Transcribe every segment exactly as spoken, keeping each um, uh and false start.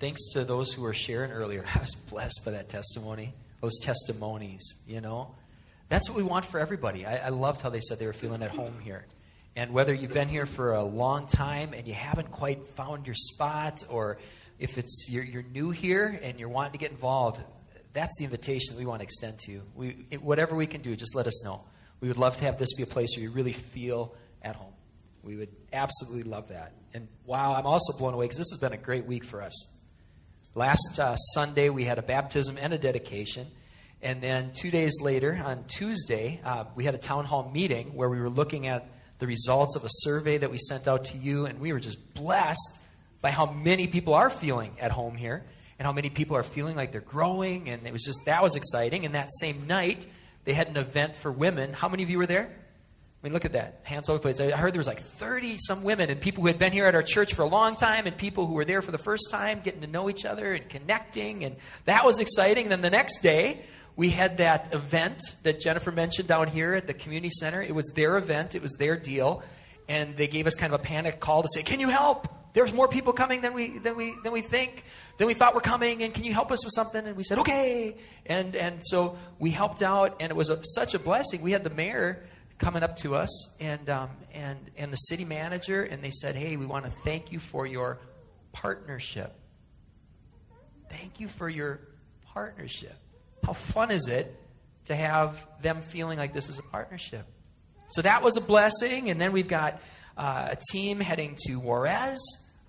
thanks to those who were sharing earlier, I was blessed by that testimony, those testimonies, you know. That's what we want for everybody. I, I loved how they said they were feeling at home here. And whether you've been here for a long time and you haven't quite found your spot, or if it's you're, you're new here and you're wanting to get involved, that's the invitation that we want to extend to you. We, it, whatever we can do, just let us know. We would love to have this be a place where you really feel at home. We would absolutely love that. And wow, I'm also blown away because this has been a great week for us. Last uh, Sunday, we had a baptism and a dedication. And then two days later, on Tuesday, uh, we had a town hall meeting where we were looking at the results of a survey that we sent out to you. And we were just blessed by how many people are feeling at home here and how many people are feeling like they're growing. And it was just, that was exciting. And that same night, they had an event for women. How many of you were there? I mean, look at that. Hands over the place. I heard there was like thirty-some women and people who had been here at our church for a long time and people who were there for the first time, getting to know each other and connecting. And that was exciting. And then the next day, we had that event that Jennifer mentioned down here at the community center. It was their event. It was their deal. And they gave us kind of a panic call to say, can you help? There's more people coming than we than we than we think, than we thought were coming. And can you help us with something? And we said, okay. And and so we helped out. And it was a, such a blessing. We had the mayor coming up to us and um, and and the city manager. And they said, hey, we want to thank you for your partnership. Thank you for your partnership. How fun is it to have them feeling like this is a partnership? So that was a blessing. And then we've got uh, a team heading to Juarez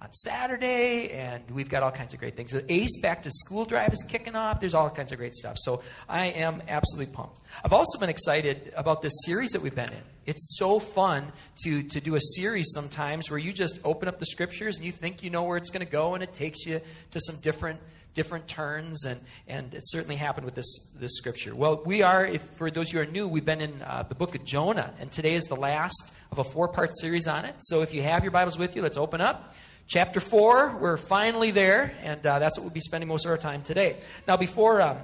on Saturday, and we've got all kinds of great things. The ACE back to school drive is kicking off. There's all kinds of great stuff. So I am absolutely pumped. I've also been excited about this series that we've been in. It's so fun to, to do a series sometimes where you just open up the scriptures and you think you know where it's going to go, and it takes you to some different different turns, and, and it certainly happened with this, this scripture. Well, we are, if for those who are new, we've been in uh, the book of Jonah, and today is the last of a four-part series on it. So if you have your Bibles with you, let's open up. Chapter four, we're finally there, and uh, that's what we'll be spending most of our time today. Now, before um,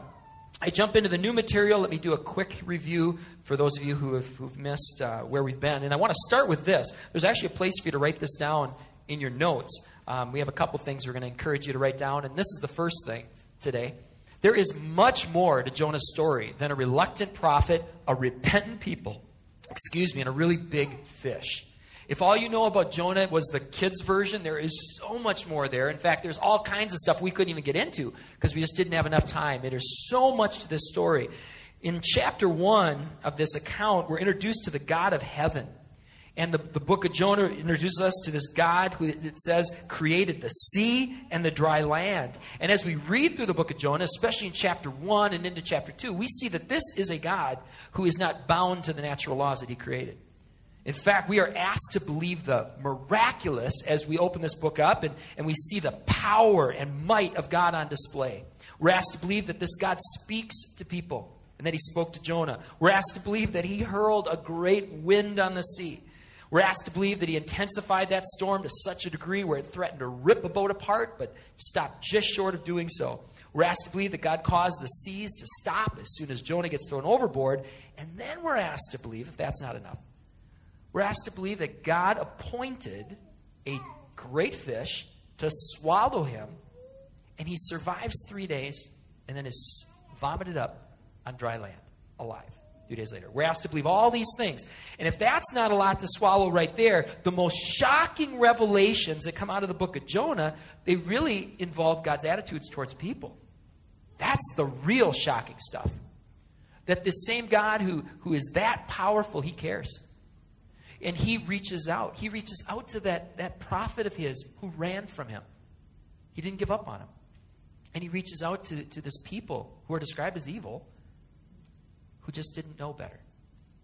I jump into the new material, let me do a quick review for those of you who have who've missed uh, where we've been. And I want to start with this. There's actually a place for you to write this down in your notes. Um, we have a couple things we're going to encourage you to write down, and this is the first thing today. There is much more to Jonah's story than a reluctant prophet, a repentant people, excuse me, and a really big fish. If all you know about Jonah was the kids' version, there is so much more there. In fact, there's all kinds of stuff we couldn't even get into because we just didn't have enough time. There's so much to this story. In chapter one of this account, we're introduced to the God of heaven. And the, the book of Jonah introduces us to this God who, it says, created the sea and the dry land. And as we read through the book of Jonah, especially in chapter one and into chapter two, we see that this is a God who is not bound to the natural laws that he created. In fact, we are asked to believe the miraculous as we open this book up, and, and we see the power and might of God on display. We're asked to believe that this God speaks to people and that he spoke to Jonah. We're asked to believe that he hurled a great wind on the sea. We're asked to believe that he intensified that storm to such a degree where it threatened to rip a boat apart, but stopped just short of doing so. We're asked to believe that God caused the seas to stop as soon as Jonah gets thrown overboard. And then we're asked to believe, if that's not enough, we're asked to believe that God appointed a great fish to swallow him, and he survives three days and then is vomited up on dry land alive. Two days later. We're asked to believe all these things. And if that's not a lot to swallow right there, the most shocking revelations that come out of the book of Jonah, they really involve God's attitudes towards people. That's the real shocking stuff. That this same God who, who is that powerful, he cares. And he reaches out. He reaches out to that, that prophet of his who ran from him. He didn't give up on him. And he reaches out to, to this people who are described as evil, who just didn't know better.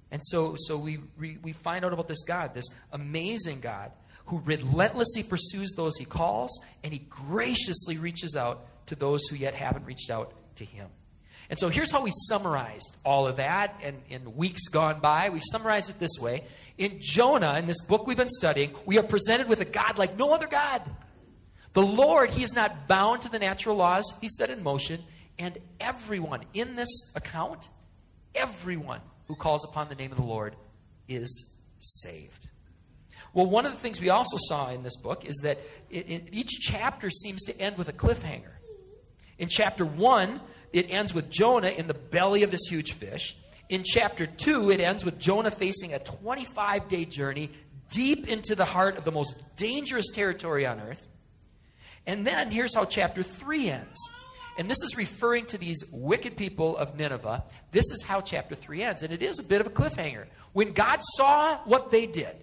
And so so we, we we find out about this God, this amazing God, who relentlessly pursues those he calls, and he graciously reaches out to those who yet haven't reached out to him. And so here's how we summarized all of that in, in weeks gone by. We've summarized it this way. In Jonah, in this book we've been studying, we are presented with a God like no other God. The Lord, he is not bound to the natural laws he set in motion, and everyone in this account, everyone who calls upon the name of the Lord is saved. Well, one of the things we also saw in this book is that it, it, each chapter seems to end with a cliffhanger. In chapter one, it ends with Jonah in the belly of this huge fish. In chapter two, it ends with Jonah facing a twenty-five day journey deep into the heart of the most dangerous territory on earth. And then here's how chapter three ends. And this is referring to these wicked people of Nineveh. This is how chapter three ends. And it is a bit of a cliffhanger. When God saw what they did,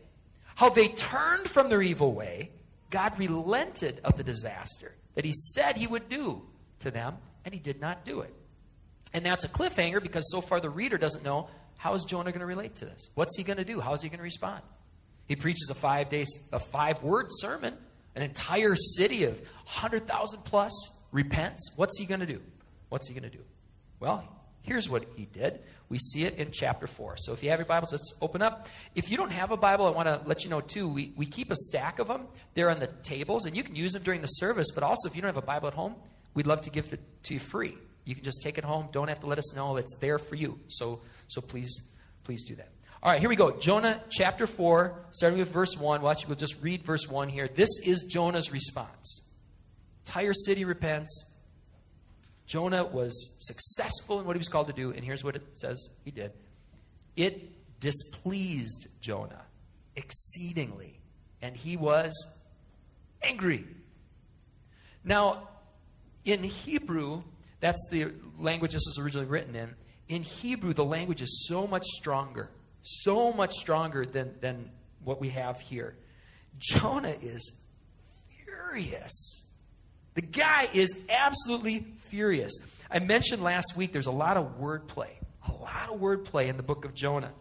how they turned from their evil way, God relented of the disaster that he said he would do to them, and he did not do it. And that's a cliffhanger because so far the reader doesn't know, how is Jonah going to relate to this? What's he going to do? How is he going to respond? He preaches a five-day, a five-word sermon. An entire city of one hundred thousand plus repents. What's he going to do? What's he going to do? Well, here's what he did. We see it in chapter four. So if you have your Bibles, let's open up. If you don't have a Bible, I want to let you know, too, we, we keep a stack of them. They're on the tables, and you can use them during the service. But also, if you don't have a Bible at home, we'd love to give it to you free. You can just take it home. Don't have to let us know. It's there for you. So, so please, please do that. All right, here we go. Jonah chapter four, starting with verse one. Watch, we'll just read verse one here. This is Jonah's response. Entire city repents. Jonah was successful in what he was called to do, and here's what it says he did. It displeased Jonah exceedingly, and he was angry. Now, in Hebrew, that's the language this was originally written in. In Hebrew, the language is so much stronger. So much stronger than, than what we have here. Jonah is furious. The guy is absolutely furious. I mentioned last week there's a lot of wordplay. A lot of wordplay in the book of Jonah.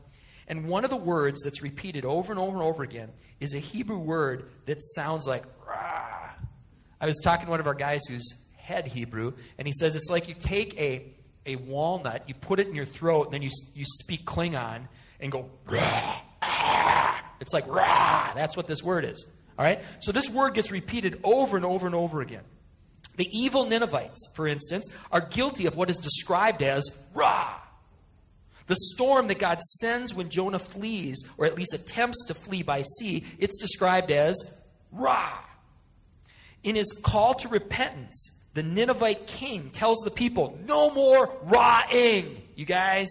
And one of the words that's repeated over and over and over again is a Hebrew word that sounds like rah. I was talking to one of our guys who's head Hebrew, and he says it's like you take a, a walnut, you put it in your throat, and then you, you speak Klingon, and go, rah, ah. It's like, rah. That's what this word is. All right? So this word gets repeated over and over and over again. The evil Ninevites, for instance, are guilty of what is described as rah. The storm that God sends when Jonah flees, or at least attempts to flee by sea, it's described as rah. In his call to repentance, the Ninevite king tells the people, no more rahing, you guys.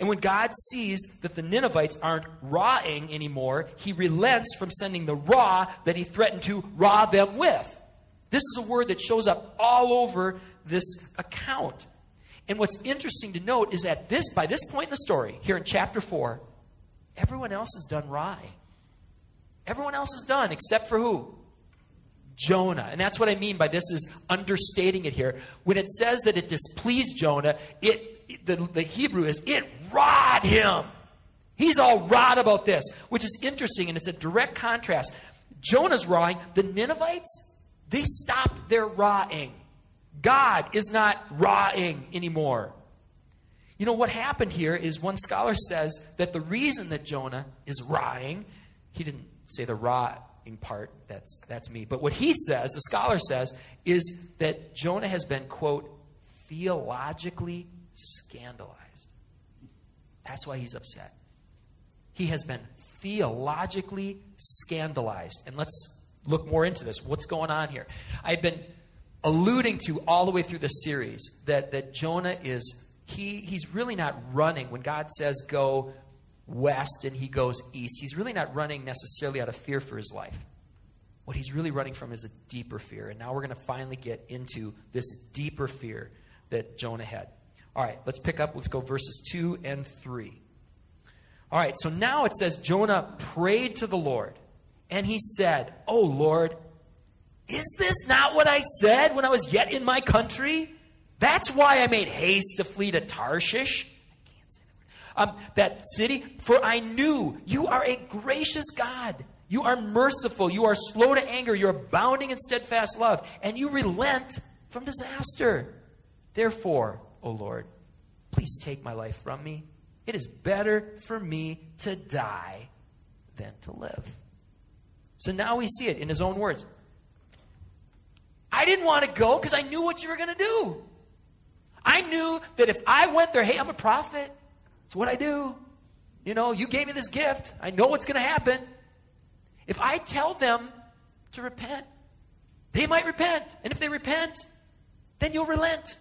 And when God sees that the Ninevites aren't rahing anymore, he relents from sending the rah that he threatened to rah them with. This is a word that shows up all over this account. And what's interesting to note is that this, by this point in the story, here in chapter four, everyone else has done rahing. Everyone else is done except for who? Jonah. And that's what I mean by this is understating it here. When it says that it displeased Jonah, it The, the Hebrew is, it rod him. He's all rod about this, which is interesting, and it's a direct contrast. Jonah's rawing. The Ninevites, they stopped their rawing. God is not rawing anymore. You know, what happened here is one scholar says that the reason that Jonah is rawing, he didn't say the rawing part, that's, that's me, but what he says, the scholar says, is that Jonah has been, quote, theologically scandalized. That's why he's upset. He has been theologically scandalized. And let's look more into this. What's going on here? I've been alluding to all the way through this series that, that Jonah is, he he's really not running. When God says go west and he goes east, he's really not running necessarily out of fear for his life. What he's really running from is a deeper fear. And now we're going to finally get into this deeper fear that Jonah had. All right, let's pick up. Let's go verses two and three. All right, so now it says, Jonah prayed to the Lord, and he said, oh, Lord, is this not what I said when I was yet in my country? That's why I made haste to flee to Tarshish. I can't say that word. Um, that city, for I knew you are a gracious God. You are merciful. You are slow to anger. You are abounding in steadfast love, and you relent from disaster. Therefore, O Lord, please take my life from me. It is better for me to die than to live. So now we see it in his own words. I didn't want to go because I knew what you were going to do. I knew that if I went there, hey, I'm a prophet. It's what I do. You know, you gave me this gift. I know what's going to happen. If I tell them to repent, they might repent. And if they repent, then you'll relent.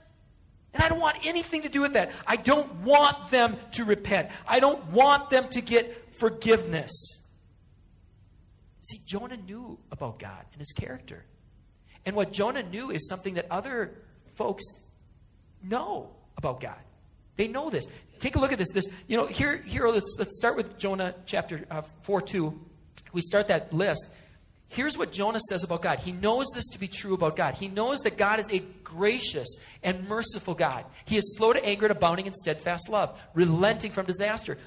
And I don't want anything to do with that. I don't want them to repent. I don't want them to get forgiveness. See, Jonah knew about God and his character. And what Jonah knew is something that other folks know about God. They know this. Take a look at this. This, you know, here, here. Let's let's start with Jonah chapter uh, four two. We start that list. Here's what Jonah says about God. He knows this to be true about God. He knows that God is a gracious and merciful God. He is slow to anger and abounding in steadfast love, relenting from disaster.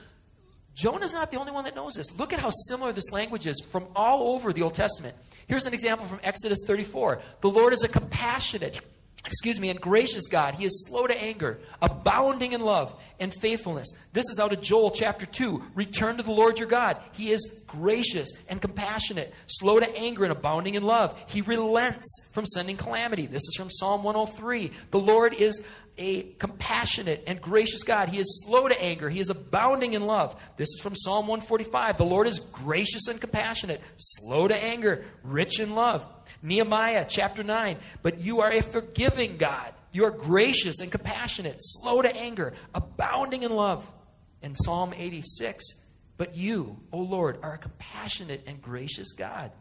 Jonah's not the only one that knows this. Look at how similar this language is from all over the Old Testament. Here's an example from Exodus thirty-four. The Lord is a compassionate, excuse me, and gracious God. He is slow to anger, abounding in love and faithfulness. This is out of Joel chapter two. Return to the Lord your God. He is gracious and compassionate, slow to anger and abounding in love. He relents from sending calamity. This is from Psalm one oh three. The Lord is a compassionate and gracious God. He is slow to anger. He is abounding in love. This is from Psalm one forty-five. The Lord is gracious and compassionate, slow to anger, rich in love. Nehemiah chapter nine. But you are a forgiving God. You are gracious and compassionate, slow to anger, abounding in love. And Psalm eighty-six. But you, O Lord, are a compassionate and gracious God,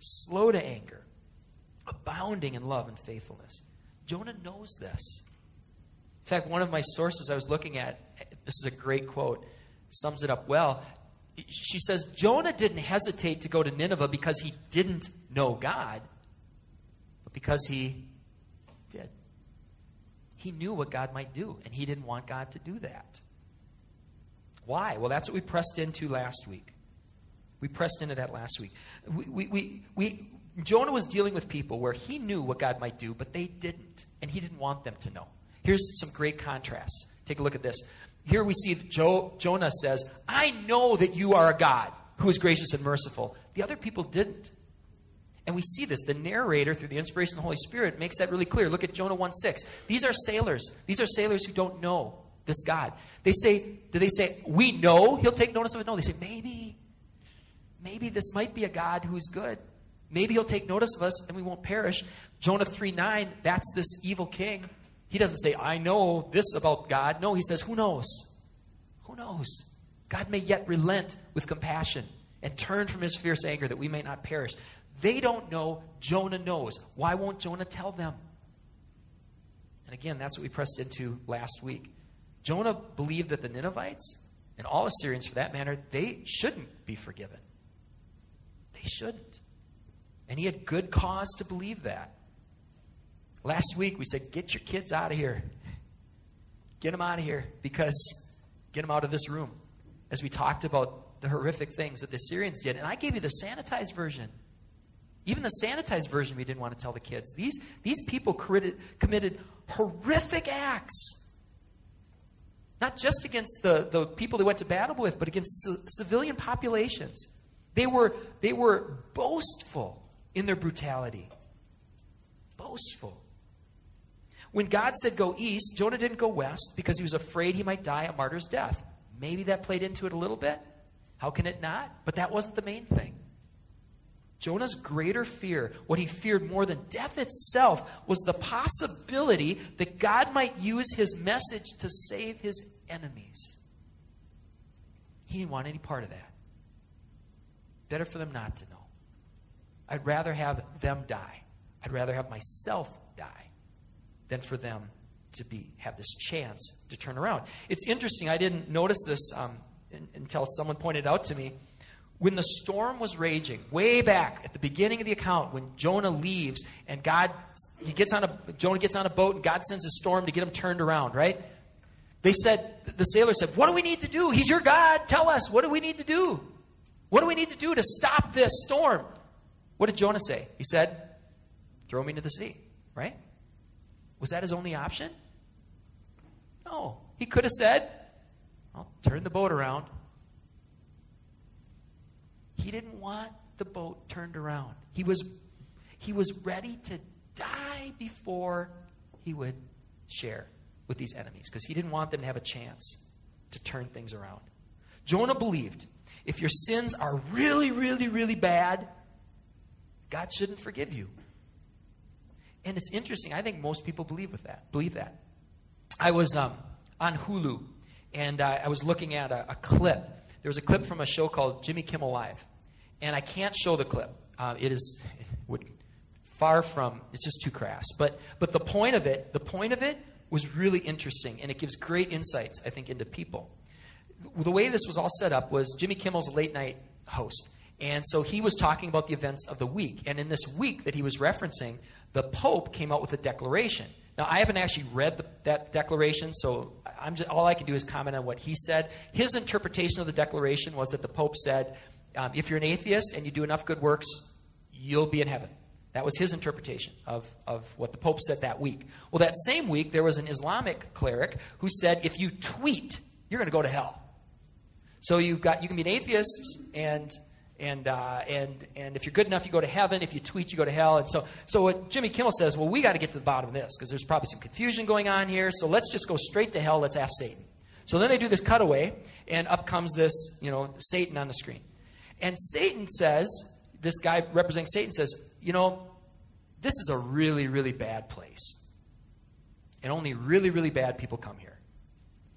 slow to anger, abounding in love and faithfulness. Jonah knows this. In fact, one of my sources I was looking at, this is a great quote, sums it up well. She says, Jonah didn't hesitate to go to Nineveh because he didn't know God, but because he did. He knew what God might do, and he didn't want God to do that. Why? Well, that's what we pressed into last week. We pressed into that last week. We, we, we, we, Jonah was dealing with people where he knew what God might do, but they didn't, and he didn't want them to know. Here's some great contrasts. Take a look at this. Here we see jo- Jonah says, I know that you are a God who is gracious and merciful. The other people didn't. And we see this. The narrator, through the inspiration of the Holy Spirit, makes that really clear. Look at Jonah one six. These are sailors. These are sailors who don't know this God. They say, do they say, we know he'll take notice of it? No, they say, maybe, maybe this might be a God who's good. Maybe he'll take notice of us and we won't perish. Jonah three nine, that's this evil king. He doesn't say, I know this about God. No, he says, who knows? Who knows? God may yet relent with compassion and turn from his fierce anger that we may not perish. They don't know. Jonah knows. Why won't Jonah tell them? And again, that's what we pressed into last week. Jonah believed that the Ninevites, and all Assyrians for that matter, they shouldn't be forgiven. They shouldn't. And he had good cause to believe that. Last week, we said, get your kids out of here. Get them out of here, because get them out of this room, as we talked about the horrific things that the Assyrians did. And I gave you the sanitized version. Even the sanitized version, we didn't want to tell the kids. These, these people committed, committed horrific acts, not just against the, the people they went to battle with, but against c- civilian populations. They were, they were boastful in their brutality. Boastful. When God said go east, Jonah didn't go west because he was afraid he might die a martyr's death. Maybe that played into it a little bit. How can it not? But that wasn't the main thing. Jonah's greater fear, what he feared more than death itself, was the possibility that God might use his message to save his enemies. He didn't want any part of that. Better for them not to know. I'd rather have them die. I'd rather have myself die than for them to be have this chance to turn around. It's interesting. I didn't notice this um, in, until someone pointed out to me. When the storm was raging, way back at the beginning of the account, when Jonah leaves and God, he gets on a Jonah gets on a boat and God sends a storm to get him turned around. Right? They said the sailors said, "What do we need to do? He's your God. Tell us what do we need to do? What do we need to do to stop this storm?" What did Jonah say? He said, "Throw me into the sea," right? Was that his only option? No. He could have said, "I'll turn the boat around." He didn't want the boat turned around. He was, he was ready to die before he would share with these enemies because he didn't want them to have a chance to turn things around. Jonah believed If your sins are really, really, really bad, God shouldn't forgive you. And it's interesting. I think most people believe with that. Believe that. I was um, on Hulu, and uh, I was looking at a, a clip. There was a clip from a show called Jimmy Kimmel Live, and I can't show the clip. Uh, it is it would, far from. It's just too crass. But but the point of it, the point of it was really interesting, and it gives great insights, I think, into people. The way this was all set up was Jimmy Kimmel's late night host. And so he was talking about the events of the week. And in this week that he was referencing, the Pope came out with a declaration. Now, I haven't actually read the, that declaration, so I'm just, all I can do is comment on what he said. His interpretation of the declaration was that the Pope said, um, if you're an atheist and you do enough good works, you'll be in heaven. That was his interpretation of, of what the Pope said that week. Well, that same week, there was an Islamic cleric who said, if you tweet, you're going to go to hell. So you've got, you can be an atheist and... And uh, and and if you're good enough, you go to heaven. If you tweet, you go to hell. And so so what Jimmy Kimmel says, well, we got to get to the bottom of this because there's probably some confusion going on here. So let's just go straight to hell. Let's ask Satan. So then they do this cutaway, and up comes this, you know, Satan on the screen. And Satan says, this guy representing Satan says, you know, this is a really, really bad place. And only really, really bad people come here.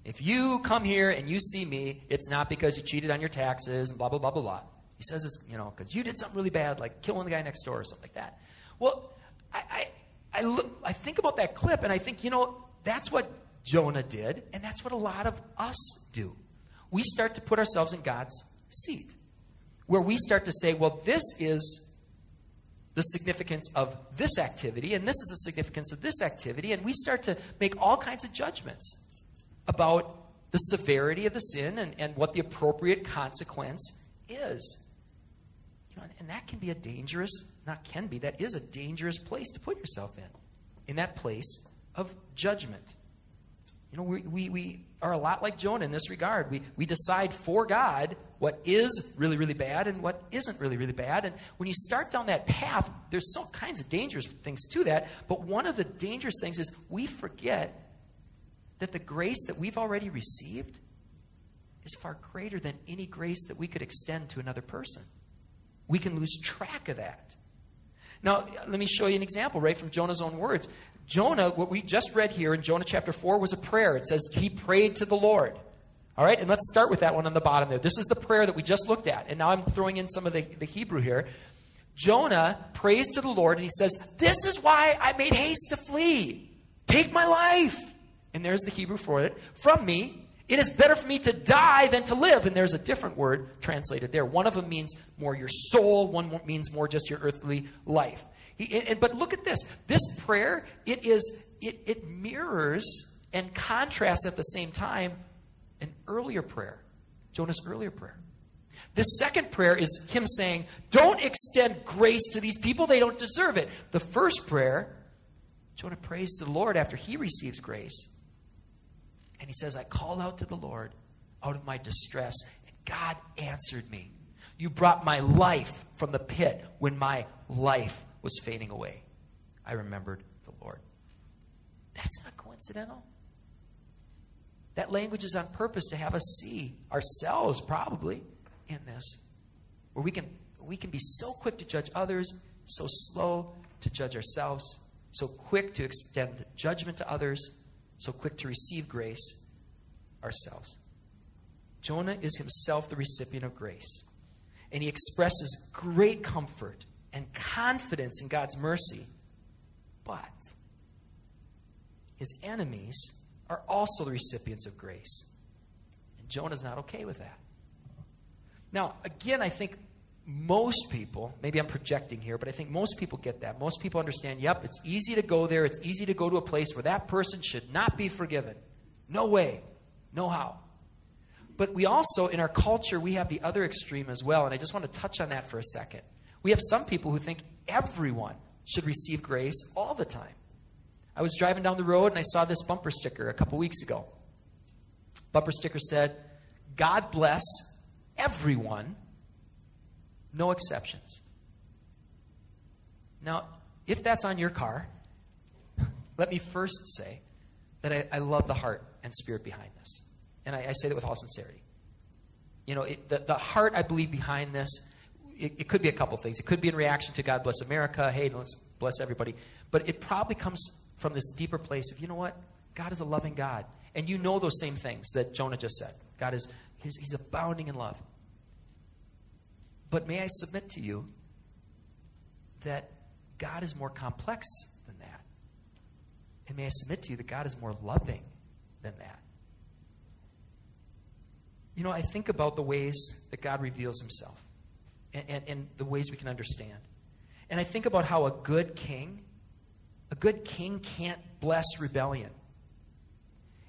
If you come here and you see me, it's not because you cheated on your taxes and blah, blah, blah, blah, blah. He says this, you know, because you did something really bad, like killing the guy next door or something like that. Well, I I, I, look, I think about that clip, and I think, you know, that's what Jonah did, and that's what a lot of us do. We start to put ourselves in God's seat, where we start to say, well, this is the significance of this activity, and this is the significance of this activity, and we start to make all kinds of judgments about the severity of the sin and, and what the appropriate consequence is. You know, and that can be a dangerous, not can be, that is a dangerous place to put yourself in, in that place of judgment. You know, we, we, we are a lot like Jonah in this regard. We, we decide for God what is really, really bad and what isn't really, really bad. And when you start down that path, there's all kinds of dangerous things to that. But one of the dangerous things is we forget that the grace that we've already received is far greater than any grace that we could extend to another person. We can lose track of that. Now, let me show you an example right from Jonah's own words. Jonah, what we just read here in Jonah chapter four was a prayer. It says he prayed to the Lord. All right, and let's start with that one on the bottom there. This is the prayer that we just looked at, and now I'm throwing in some of the, the Hebrew here. Jonah prays to the Lord, and he says, this is why I made haste to flee. Take my life. And there's the Hebrew for it. From me. It is better for me to die than to live. And there's a different word translated there. One of them means more your soul. One means more just your earthly life. He, and, but look at this. This prayer, it is it, it mirrors and contrasts at the same time an earlier prayer, Jonah's earlier prayer. This second prayer is him saying, don't extend grace to these people. They don't deserve it. The first prayer, Jonah prays to the Lord after he receives grace. And he says, I called out to the Lord out of my distress, and God answered me. You brought my life from the pit when my life was fading away. I remembered the Lord. That's not coincidental. That language is on purpose to have us see ourselves probably in this, where we can, we can be so quick to judge others, so slow to judge ourselves, so quick to extend judgment to others, so quick to receive grace ourselves. Jonah is himself the recipient of grace, and he expresses great comfort and confidence in God's mercy. But his enemies are also the recipients of grace, and Jonah's not okay with that. Now, again, I think most people, maybe I'm projecting here, but I think most people get that. Most people understand, yep, it's easy to go there. It's easy to go to a place where that person should not be forgiven. No way. No how. But we also, in our culture, we have the other extreme as well, and I just want to touch on that for a second. We have some people who think everyone should receive grace all the time. I was driving down the road, and I saw this bumper sticker a couple weeks ago. Bumper sticker said, God bless everyone. No exceptions. Now, if that's on your car, let me first say that I, I love the heart and spirit behind this. And I, I say that with all sincerity. You know, it, the, the heart, I believe, behind this, it, it could be a couple things. It could be in reaction to God bless America. Hey, let's bless everybody. But it probably comes from this deeper place of, you know what? God is a loving God. And you know those same things that Jonah just said. God is, he's, he's abounding in love. But may I submit to you that God is more complex than that. And may I submit to you that God is more loving than that. You know, I think about the ways that God reveals himself and, and, and the ways we can understand. And I think about how a good king, a good king can't bless rebellion.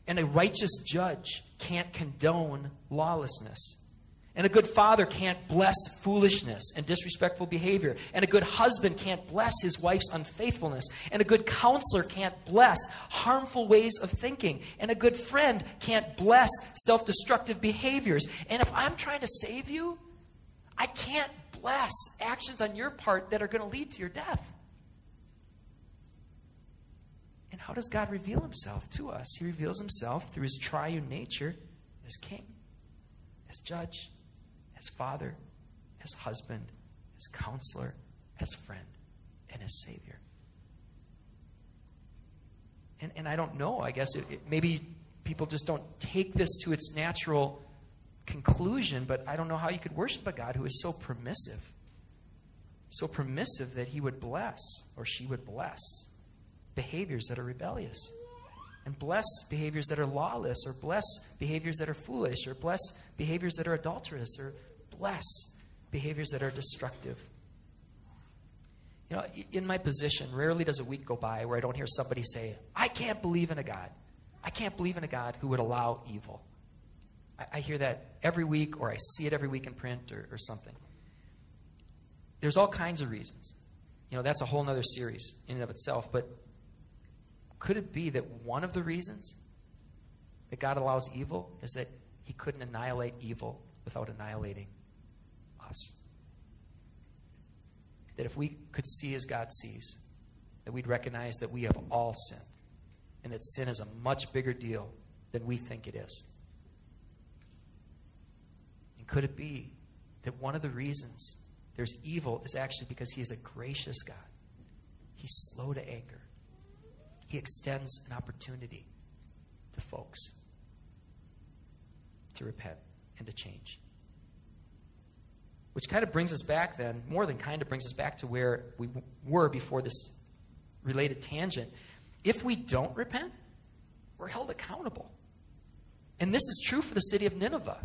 And a righteous judge can't condone lawlessness. And a good father can't bless foolishness and disrespectful behavior. And a good husband can't bless his wife's unfaithfulness. And a good counselor can't bless harmful ways of thinking. And a good friend can't bless self-destructive behaviors. And if I'm trying to save you, I can't bless actions on your part that are going to lead to your death. And how does God reveal himself to us? He reveals himself through his triune nature as king, as judge, as father, as husband, as counselor, as friend, and as savior. And and I don't know, I guess it, it, maybe people just don't take this to its natural conclusion, but I don't know how you could worship a God who is so permissive, so permissive that he would bless, or she would bless, behaviors that are rebellious. And bless behaviors that are lawless, or bless behaviors that are foolish, or bless behaviors that are adulterous, or bless behaviors that are destructive. You know, in my position, rarely does a week go by where I don't hear somebody say, I can't believe in a God. I can't believe in a God who would allow evil. I, I hear that every week, or I see it every week in print, or, or something. There's all kinds of reasons. You know, that's a whole other series in and of itself, but could it be that one of the reasons that God allows evil is that he couldn't annihilate evil without annihilating us? That if we could see as God sees, that we'd recognize that we have all sinned, and that sin is a much bigger deal than we think it is. And could it be that one of the reasons there's evil is actually because he is a gracious God? He's slow to anger. He extends an opportunity to folks to repent and to change. Which kind of brings us back then, more than kind of brings us back to where we were before this related tangent. If we don't repent, we're held accountable. And this is true for the city of Nineveh.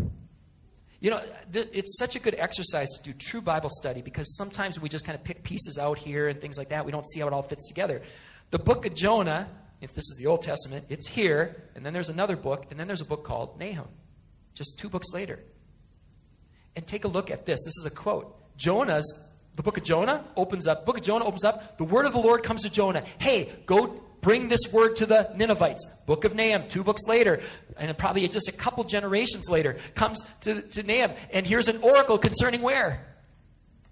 You know, th- it's such a good exercise to do true Bible study, because sometimes we just kind of pick pieces out here and things like that. We don't see how it all fits together. The book of Jonah, if this is the Old Testament, it's here, and then there's another book, and then there's a book called Nahum, just two books later. And take a look at this. This is a quote. Jonah's, the book of Jonah opens up, book of Jonah opens up, the word of the Lord comes to Jonah. Hey, go bring this word to the Ninevites. Book of Nahum, two books later, and probably just a couple generations later, comes to, to Nahum, and here's an oracle concerning where?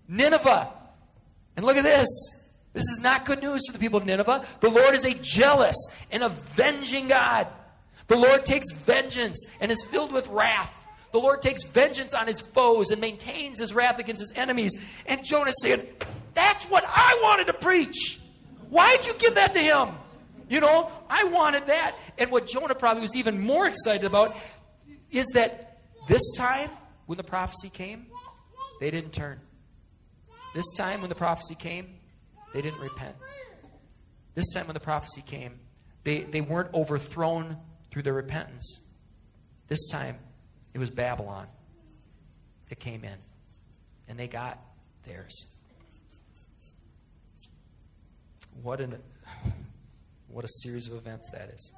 Nineveh. And look at this. This is not good news for the people of Nineveh. The Lord is a jealous and avenging God. The Lord takes vengeance and is filled with wrath. The Lord takes vengeance on his foes and maintains his wrath against his enemies. And Jonah's saying, that's what I wanted to preach. Why'd you give that to him? You know, I wanted that. And what Jonah probably was even more excited about is that this time when the prophecy came, they didn't turn. This time when the prophecy came, they didn't repent. This time when the prophecy came, they, they weren't overthrown through their repentance. This time, it was Babylon that came in, and they got theirs. What an, what a series of events that is.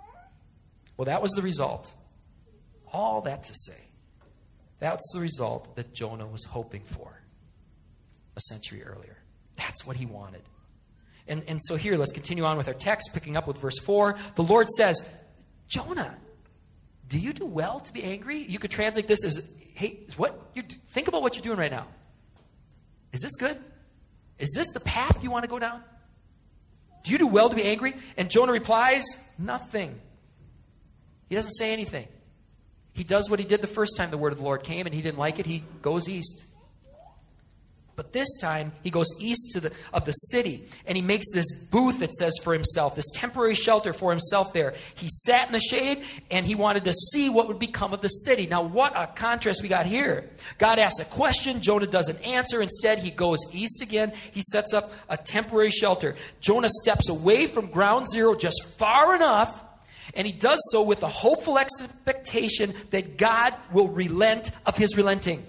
Well, that was the result. All that to say, that's the result that Jonah was hoping for a century earlier. That's what he wanted. And, and so here, let's continue on with our text, picking up with verse four. The Lord says, Jonah, do you do well to be angry? You could translate this as, hey, what you think about what you're doing right now. Is this good? Is this the path you want to go down? Do you do well to be angry? And Jonah replies, nothing. He doesn't say anything. He does what he did the first time the word of the Lord came and he didn't like it. He goes east. But this time he goes east to the, of the city, and he makes this booth, it says, for himself, this temporary shelter for himself there. He sat in the shade and he wanted to see what would become of the city. Now, what a contrast we got here. God asks a question. Jonah doesn't answer. Instead, he goes east again. He sets up a temporary shelter. Jonah steps away from ground zero just far enough, and he does so with a hopeful expectation that God will relent of his relenting.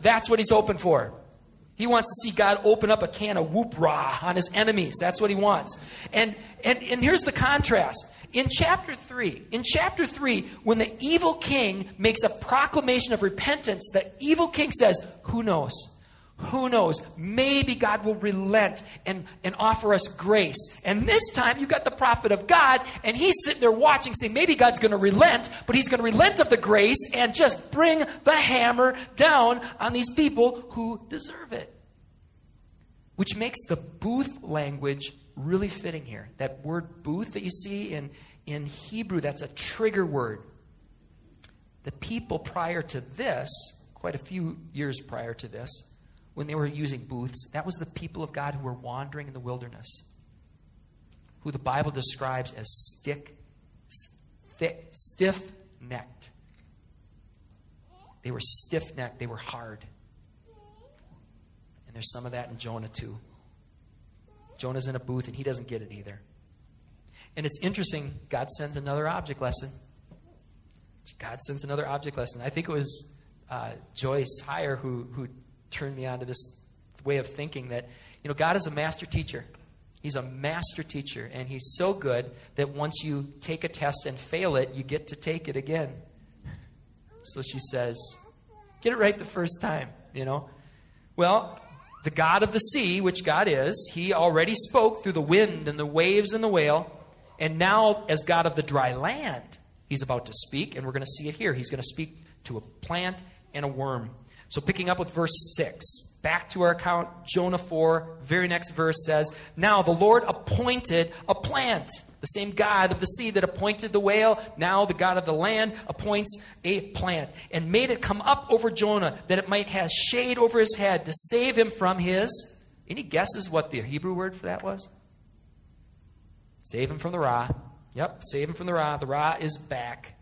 That's what he's hoping for. He wants to see God open up a can of whoop-rah on his enemies. That's what he wants. And, and and here's the contrast. In chapter three, in chapter three, when the evil king makes a proclamation of repentance, the evil king says, who knows? Who knows? Maybe God will relent and, and offer us grace. And this time, you got the prophet of God, and he's sitting there watching, saying, maybe God's going to relent, but he's going to relent of the grace and just bring the hammer down on these people who deserve it. Which makes the booth language really fitting here. That word booth that you see in, in Hebrew, that's a trigger word. The people prior to this, quite a few years prior to this, when they were using booths, that was the people of God who were wandering in the wilderness, who the Bible describes as stick, thick, stiff-necked. They were stiff-necked. They were hard. And there's some of that in Jonah too. Jonah's in a booth, and he doesn't get it either. And it's interesting. God sends another object lesson. God sends another object lesson. I think it was uh, Joyce Heyer who who. turned me on to this way of thinking that, you know, God is a master teacher. He's a master teacher, and he's so good that once you take a test and fail it, you get to take it again. So she says, get it right the first time, you know. Well, the God of the sea, which God is, he already spoke through the wind and the waves and the whale, and now as God of the dry land, he's about to speak, and we're going to see it here. He's going to speak to a plant and a worm. So picking up with verse six, back to our account, Jonah four, very next verse says, now the Lord appointed a plant, the same God of the sea that appointed the whale, now the God of the land appoints a plant and made it come up over Jonah that it might have shade over his head to save him from his, any guesses what the Hebrew word for that was? Save him from the Ra. Yep, save him from the Ra. The Ra is back.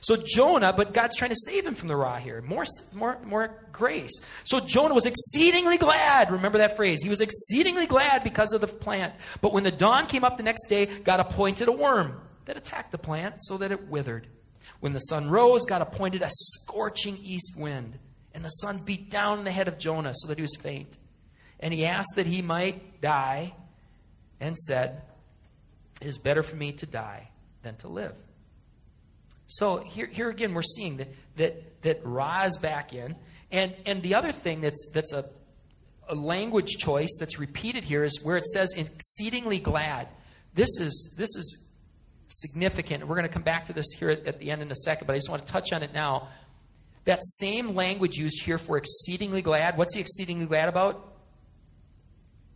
So Jonah, but God's trying to save him from the Ra here. More, more, more grace. So Jonah was exceedingly glad. Remember that phrase. He was exceedingly glad because of the plant. But when the dawn came up the next day, God appointed a worm that attacked the plant so that it withered. When the sun rose, God appointed a scorching east wind. And the sun beat down the head of Jonah so that he was faint. And he asked that he might die and said, it is better for me to die than to live. So here, here again, we're seeing that that, that Ra is back in, and and the other thing that's that's a, a language choice that's repeated here is where it says exceedingly glad. This is this is significant. We're going to come back to this here at, at the end in a second, but I just want to touch on it now. That same language used here for exceedingly glad. What's he exceedingly glad about?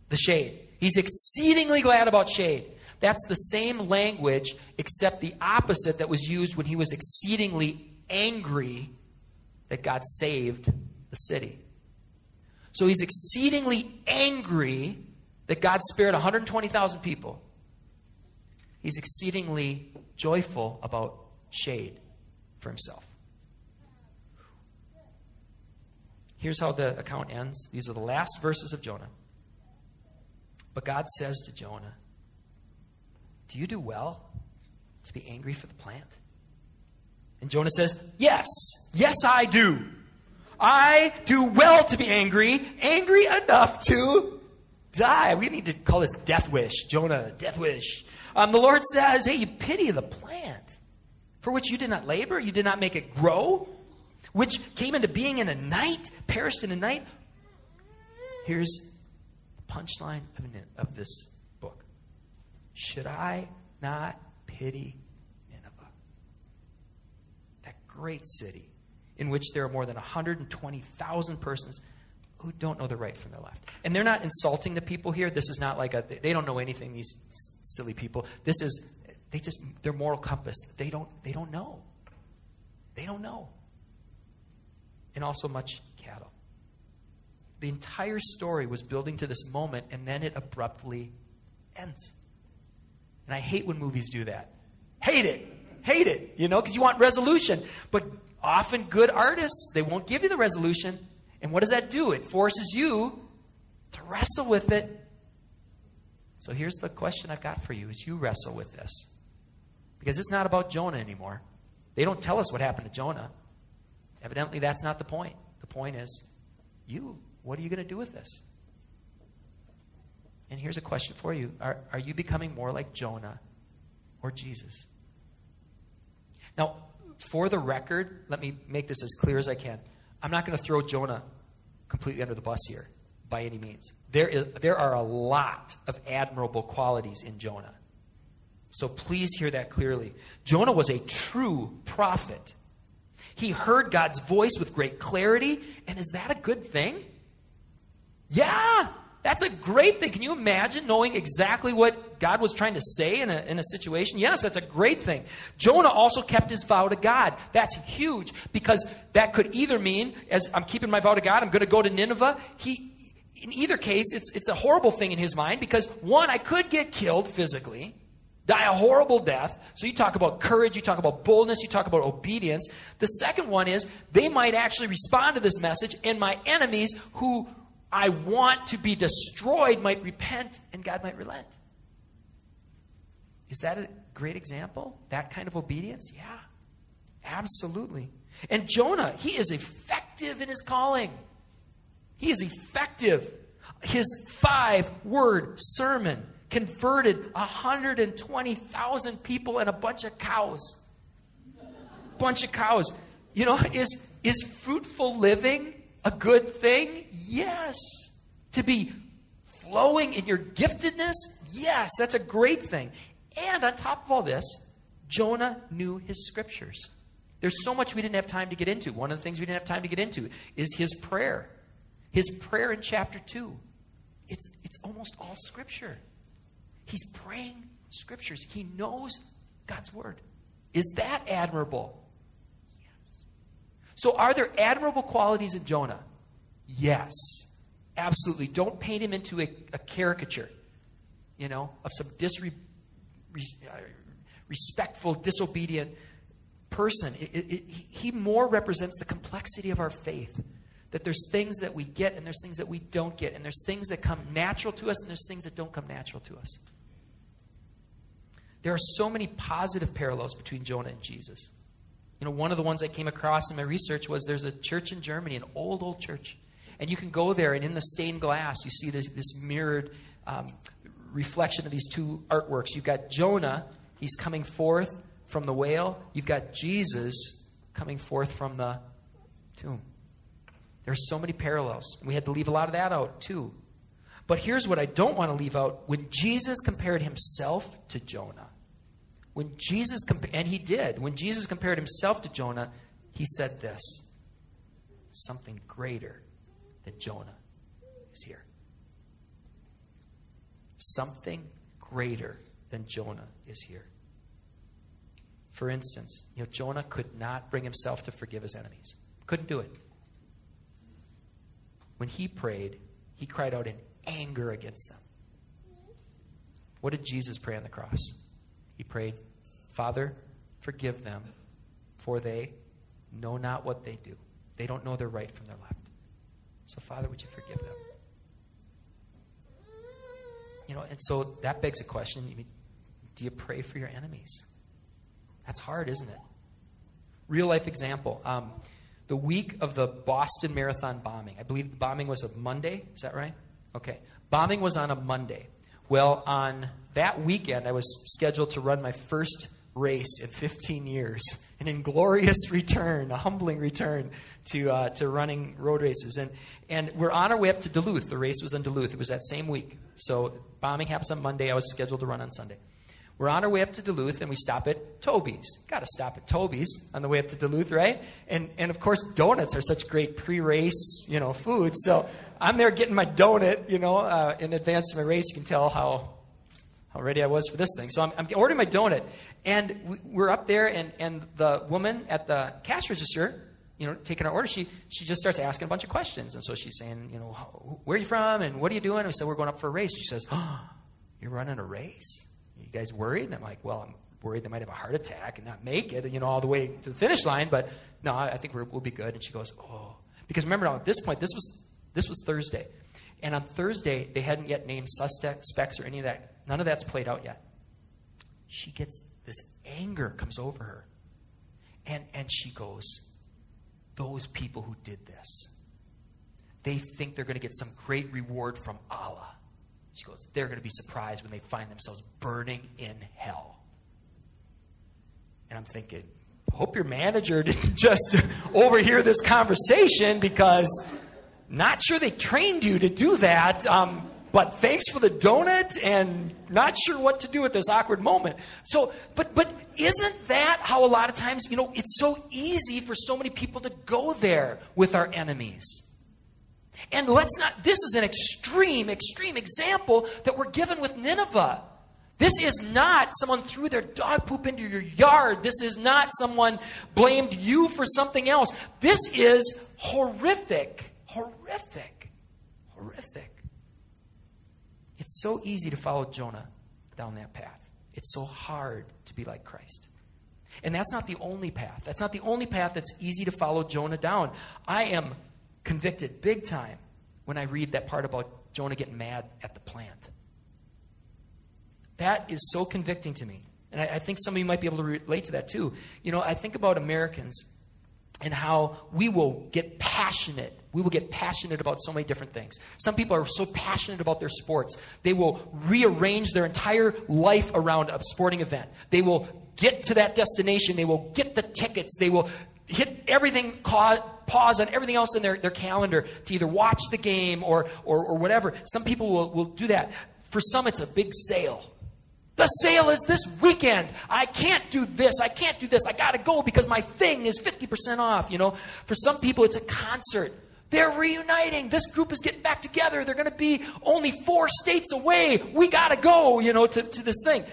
The shade. He's exceedingly glad about shade. That's the same language, except the opposite that was used when he was exceedingly angry that God saved the city. So he's exceedingly angry that God spared one hundred twenty thousand people. He's exceedingly joyful about shade for himself. Here's how the account ends. These are the last verses of Jonah. But God says to Jonah, do you do well to be angry for the plant? And Jonah says, yes, yes, I do. I do well to be angry, angry enough to die. We need to call this death wish, Jonah, death wish. Um, the Lord says, hey, you pity the plant for which you did not labor, you did not make it grow, which came into being in a night, perished in a night. Here's the punchline of this. Should I not pity Nineveh, that great city in which there are more than one hundred twenty thousand persons who don't know the right from the left? And they're not insulting the people here. This is not like a, they don't know anything, these silly people. This is, they just, their moral compass, they don't, they don't know. They don't know. And also much cattle. The entire story was building to this moment, and then it abruptly ends. And I hate when movies do that. Hate it. Hate it, you know, because you want resolution. But often good artists, they won't give you the resolution. And what does that do? It forces you to wrestle with it. So here's the question I've got for you as you wrestle with this. Because it's not about Jonah anymore. They don't tell us what happened to Jonah. Evidently, that's not the point. The point is, you, what are you going to do with this? And here's a question for you. Are, are you becoming more like Jonah or Jesus? Now, for the record, let me make this as clear as I can. I'm not going to throw Jonah completely under the bus here by any means. There is, there are a lot of admirable qualities in Jonah. So please hear that clearly. Jonah was a true prophet. He heard God's voice with great clarity. And is that a good thing? Yeah, that's a great thing. Can you imagine knowing exactly what God was trying to say in a, in a situation? Yes, that's a great thing. Jonah also kept his vow to God. That's huge, because that could either mean, as I'm keeping my vow to God, I'm going to go to Nineveh. He, in either case, it's, it's a horrible thing in his mind, because one, I could get killed physically, die a horrible death. So you talk about courage, you talk about boldness, you talk about obedience. The second one is they might actually respond to this message, and my enemies who I want to be destroyed might repent, and God might relent. Is that a great example? That kind of obedience? Yeah, absolutely. And Jonah, he is effective in his calling. He is effective. His five-word sermon converted one hundred twenty thousand people and a bunch of cows. Bunch of cows. You know, is, is fruitful living a good thing? Yes. To be flowing in your giftedness? Yes, that's a great thing. And on top of all this, Jonah knew his scriptures. There's so much we didn't have time to get into. One of the things we didn't have time to get into is his prayer. His prayer in chapter two. It's, it's almost all scripture. He's praying scriptures. He knows God's word. Is that admirable? Yes. So are there admirable qualities in Jonah? Yes, absolutely. Don't paint him into a, a caricature, you know, of some disre, re, uh, respectful, disobedient person. It, it, it, he more represents the complexity of our faith. That there's things that we get, and there's things that we don't get. And there's things that come natural to us, and there's things that don't come natural to us. There are so many positive parallels between Jonah and Jesus. You know, one of the ones I came across in my research was there's a church in Germany, an old, old church. And you can go there, and in the stained glass, you see this, this mirrored um, reflection of these two artworks. You've got Jonah, he's coming forth from the whale. You've got Jesus coming forth from the tomb. There's so many parallels. We had to leave a lot of that out too. But here's what I don't want to leave out. When Jesus compared himself to Jonah, when Jesus compa- and he did, when Jesus compared himself to Jonah, he said this: something greater than Jonah is here. Something greater than Jonah is here. For instance, you know, Jonah could not bring himself to forgive his enemies. Couldn't do it. When he prayed, he cried out in anger against them. What did Jesus pray on the cross? He prayed, Father, forgive them, for they know not what they do. They don't know their right from their left. So, Father, would you forgive them? You know, and so that begs a question. I mean, do you pray for your enemies? That's hard, isn't it? Real life example. Um, The week of the Boston Marathon bombing. I believe the bombing was a Monday. Is that right? Okay. Bombing was on a Monday. Well, on that weekend, I was scheduled to run my first race in fifteen years. An inglorious return, a humbling return to uh, to running road races. And, and we're on our way up to Duluth. The race was in Duluth. It was that same week. So bombing happens on Monday. I was scheduled to run on Sunday. We're on our way up to Duluth, and we stop at Toby's. Got to stop at Toby's on the way up to Duluth, right? And, and of course, donuts are such great pre-race, you know, food. So I'm there getting my donut, you know, uh, in advance of my race. You can tell how, how Already I was for this thing. So I'm, I'm ordering my donut. And we're up there, and, and the woman at the cash register, you know, taking our order, she she just starts asking a bunch of questions. And so she's saying, you know, where are you from? And what are you doing? And we said, we're going up for a race. She says, oh, you're running a race? Are you guys worried? And I'm like, well, I'm worried they might have a heart attack and not make it, you know, all the way to the finish line. But no, I think we're, we'll be good. And she goes, oh. Because remember now, at this point, this was this was Thursday. And on Thursday, they hadn't yet named suspects or any of that. None of that's played out yet. She gets, this anger comes over her. And, and she goes, those people who did this, they think they're going to get some great reward from Allah. She goes, they're going to be surprised when they find themselves burning in hell. And I'm thinking, I hope your manager didn't just overhear this conversation, because... not sure they trained you to do that, um, but thanks for the donut, and not sure what to do at this awkward moment. So, but but isn't that how a lot of times, you know, it's so easy for so many people to go there with our enemies? And let's not, this is an extreme, extreme example that we're given with Nineveh. This is not someone threw their dog poop into your yard. This is not someone blamed you for something else. This is horrific. Horrific. Horrific. It's so easy to follow Jonah down that path. It's so hard to be like Christ. And that's not the only path. That's not the only path that's easy to follow Jonah down. I am convicted big time when I read that part about Jonah getting mad at the plant. That is so convicting to me. And I, I think some of you might be able to relate to that too. You know, I think about Americans and how we will get passionate. We will get passionate about so many different things. Some people are so passionate about their sports. They will rearrange their entire life around a sporting event. They will get to that destination. They will get the tickets. They will hit everything, cause, pause on everything else in their, their calendar to either watch the game or, or, or whatever. Some people will, will do that. For some, it's a big sale. The sale is this weekend. I can't do this. I can't do this. I got to go because my thing is fifty percent off. You know, for some people, it's a concert. They're reuniting. This group is getting back together. They're going to be only four states away. We got to go, you know, to, to this thing.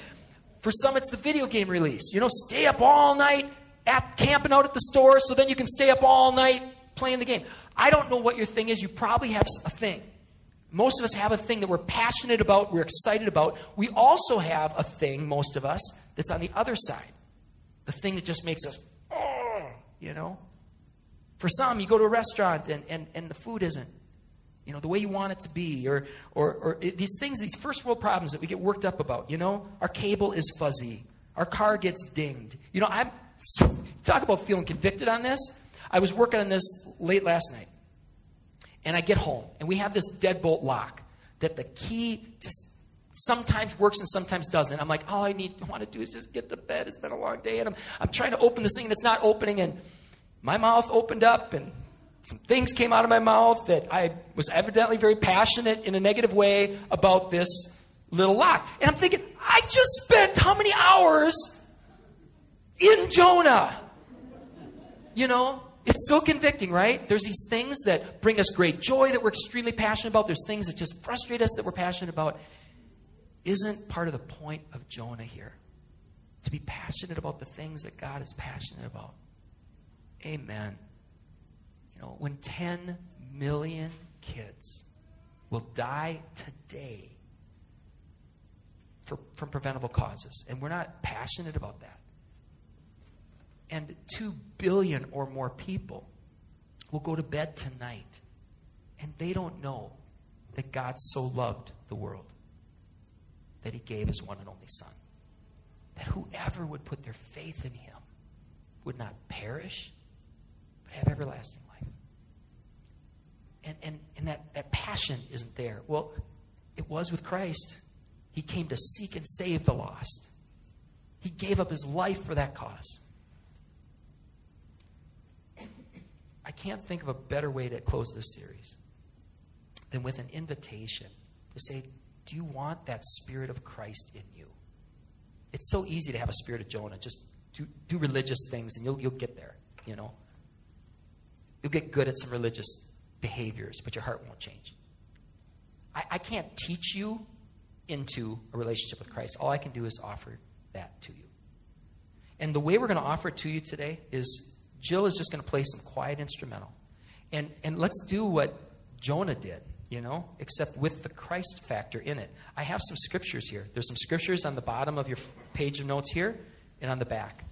For some, it's the video game release. You know, stay up all night at camping out at the store so then you can stay up all night playing the game. I don't know what your thing is. You probably have a thing. Most of us have a thing that we're passionate about, we're excited about. We also have a thing, most of us, that's on the other side. The thing that just makes us, oh, you know. For some, you go to a restaurant and, and, and the food isn't, you know, the way you want it to be. Or, or, or these things, these first world problems that we get worked up about, you know. Our cable is fuzzy. Our car gets dinged. You know, I'm, talk about feeling convicted on this. I was working on this late last night. And I get home, and we have this deadbolt lock that the key just sometimes works and sometimes doesn't. And I'm like, all I need want to do is just get to bed. It's been a long day, and I'm I'm trying to open this thing, and it's not opening. And my mouth opened up, and some things came out of my mouth that I was evidently very passionate in a negative way about this little lock. And I'm thinking, I just spent how many hours in Jonah, you know? It's so convicting, right? There's these things that bring us great joy that we're extremely passionate about. There's things that just frustrate us that we're passionate about. Isn't part of the point of Jonah here to be passionate about the things that God is passionate about? Amen. You know, when ten million kids will die today for, from preventable causes, and we're not passionate about that, and two billion or more people will go to bed tonight and they don't know that God so loved the world that he gave his one and only son, that whoever would put their faith in him would not perish but have everlasting life. And, and, and that, that passion isn't there. Well, it was with Christ. He came to seek and save the lost. He gave up his life for that cause. I can't think of a better way to close this series than with an invitation to say, do you want that spirit of Christ in you? It's so easy to have a spirit of Jonah. Just do, do religious things and you'll, you'll get there, you know. You'll get good at some religious behaviors, but your heart won't change. I, I can't teach you into a relationship with Christ. All I can do is offer that to you. And the way we're going to offer it to you today is Jill is just going to play some quiet instrumental. And and let's do what Jonah did, you know, except with the Christ factor in it. I have some scriptures here. There's some scriptures on the bottom of your page of notes here and on the back.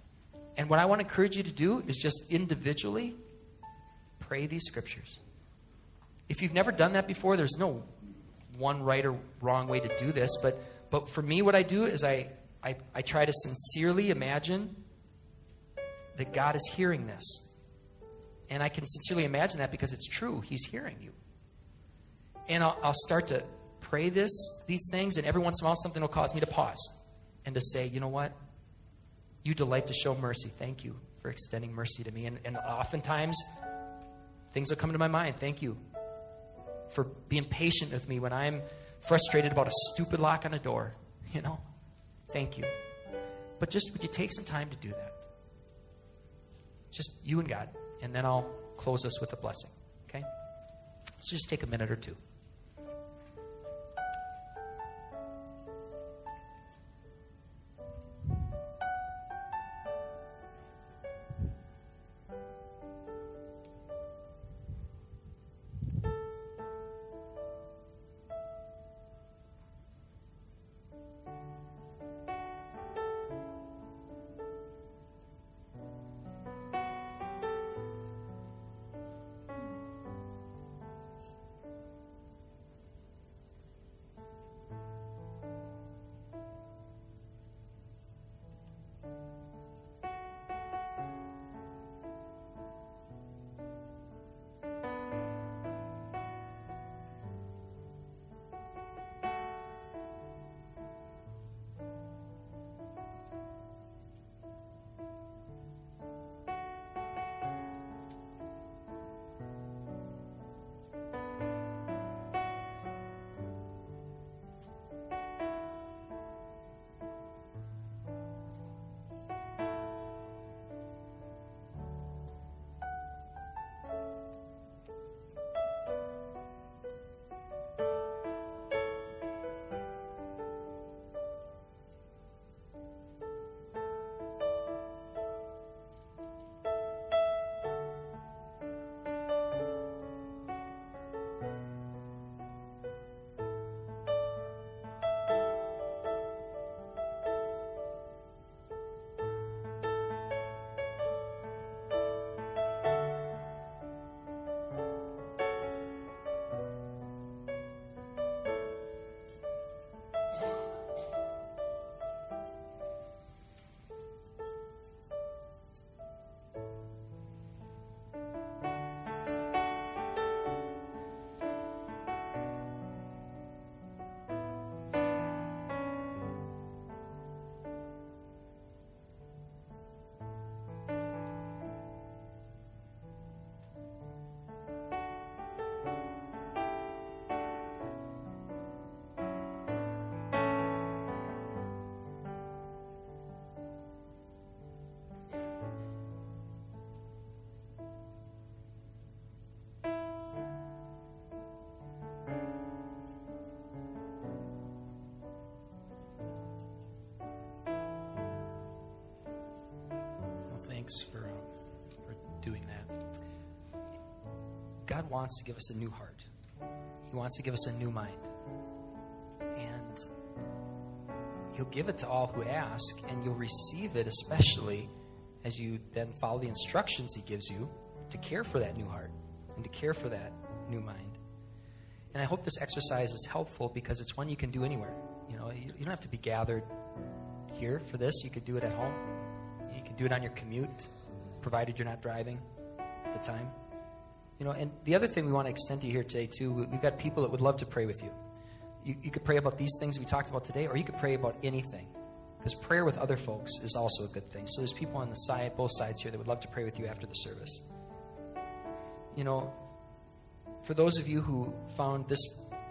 And what I want to encourage you to do is just individually pray these scriptures. If you've never done that before, there's no one right or wrong way to do this. But but for me, what I do is I, I, I try to sincerely imagine that God is hearing this. And I can sincerely imagine that because it's true. He's hearing you. And I'll, I'll start to pray this, these things, and every once in a while something will cause me to pause and to say, you know what? You delight to show mercy. Thank you for extending mercy to me. And, and oftentimes, things will come to my mind. Thank you for being patient with me when I'm frustrated about a stupid lock on a door. You know, thank you. But just would you take some time to do that? Just you and God. And then I'll close us with a blessing. Okay? So just take a minute or two. Thanks for, um, for doing that. God wants to give us a new heart. He wants to give us a new mind. And He'll give it to all who ask, and you'll receive it, especially as you then follow the instructions He gives you to care for that new heart and to care for that new mind. And I hope this exercise is helpful because it's one you can do anywhere. You know, you don't have to be gathered here for this. You could do it at home. You can do it on your commute, provided you're not driving at the time. You know, and the other thing we want to extend to you here today, too, we've got people that would love to pray with you. You, you could pray about these things we talked about today, or you could pray about anything, because prayer with other folks is also a good thing. So there's people on the side, both sides here, that would love to pray with you after the service. You know, for those of you who found this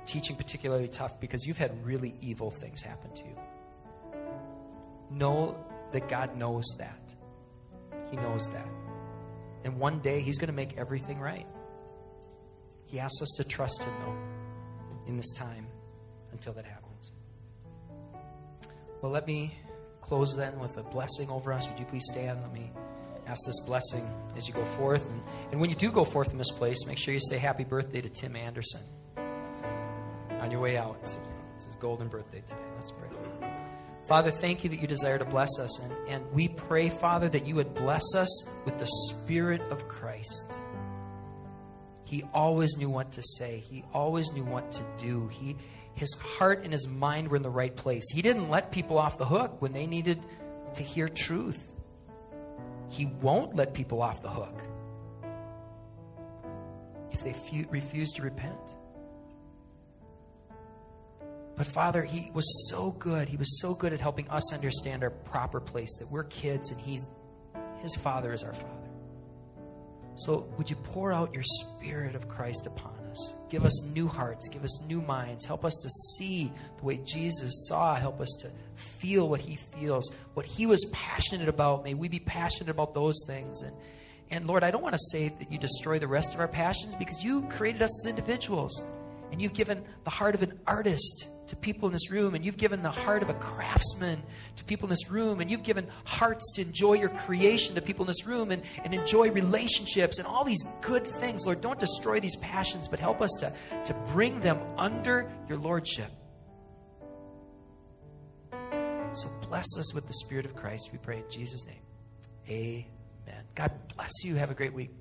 teaching particularly tough because you've had really evil things happen to you, know that God knows that. He knows that. And one day, He's going to make everything right. He asks us to trust Him, though, in this time until that happens. Well, let me close then with a blessing over us. Would you please stand? Let me ask this blessing as you go forth. And, and when you do go forth from this place, make sure you say happy birthday to Tim Anderson on your way out. It's his golden birthday today. Let's pray. Father, thank you that you desire to bless us. And, and we pray, Father, that you would bless us with the Spirit of Christ. He always knew what to say. He always knew what to do. He, his heart and his mind were in the right place. He didn't let people off the hook when they needed to hear truth. He won't let people off the hook if they fe- refuse to repent. But Father, he was so good. He was so good at helping us understand our proper place, that we're kids and he's, his Father is our Father. So would you pour out your Spirit of Christ upon us? Give us new hearts. Give us new minds. Help us to see the way Jesus saw. Help us to feel what he feels, what he was passionate about. May we be passionate about those things. And, and Lord, I don't want to say that you destroy the rest of our passions, because you created us as individuals. And you've given the heart of an artist to people in this room. And you've given the heart of a craftsman to people in this room. And you've given hearts to enjoy your creation to people in this room. And, and enjoy relationships and all these good things. Lord, don't destroy these passions, but help us to, to bring them under your lordship. So bless us with the Spirit of Christ, we pray in Jesus' name. Amen. God bless you. Have a great week.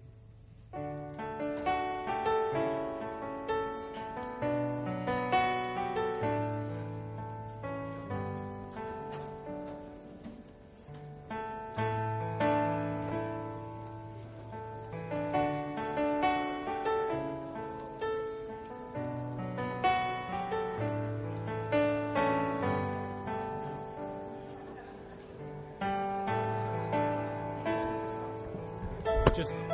Just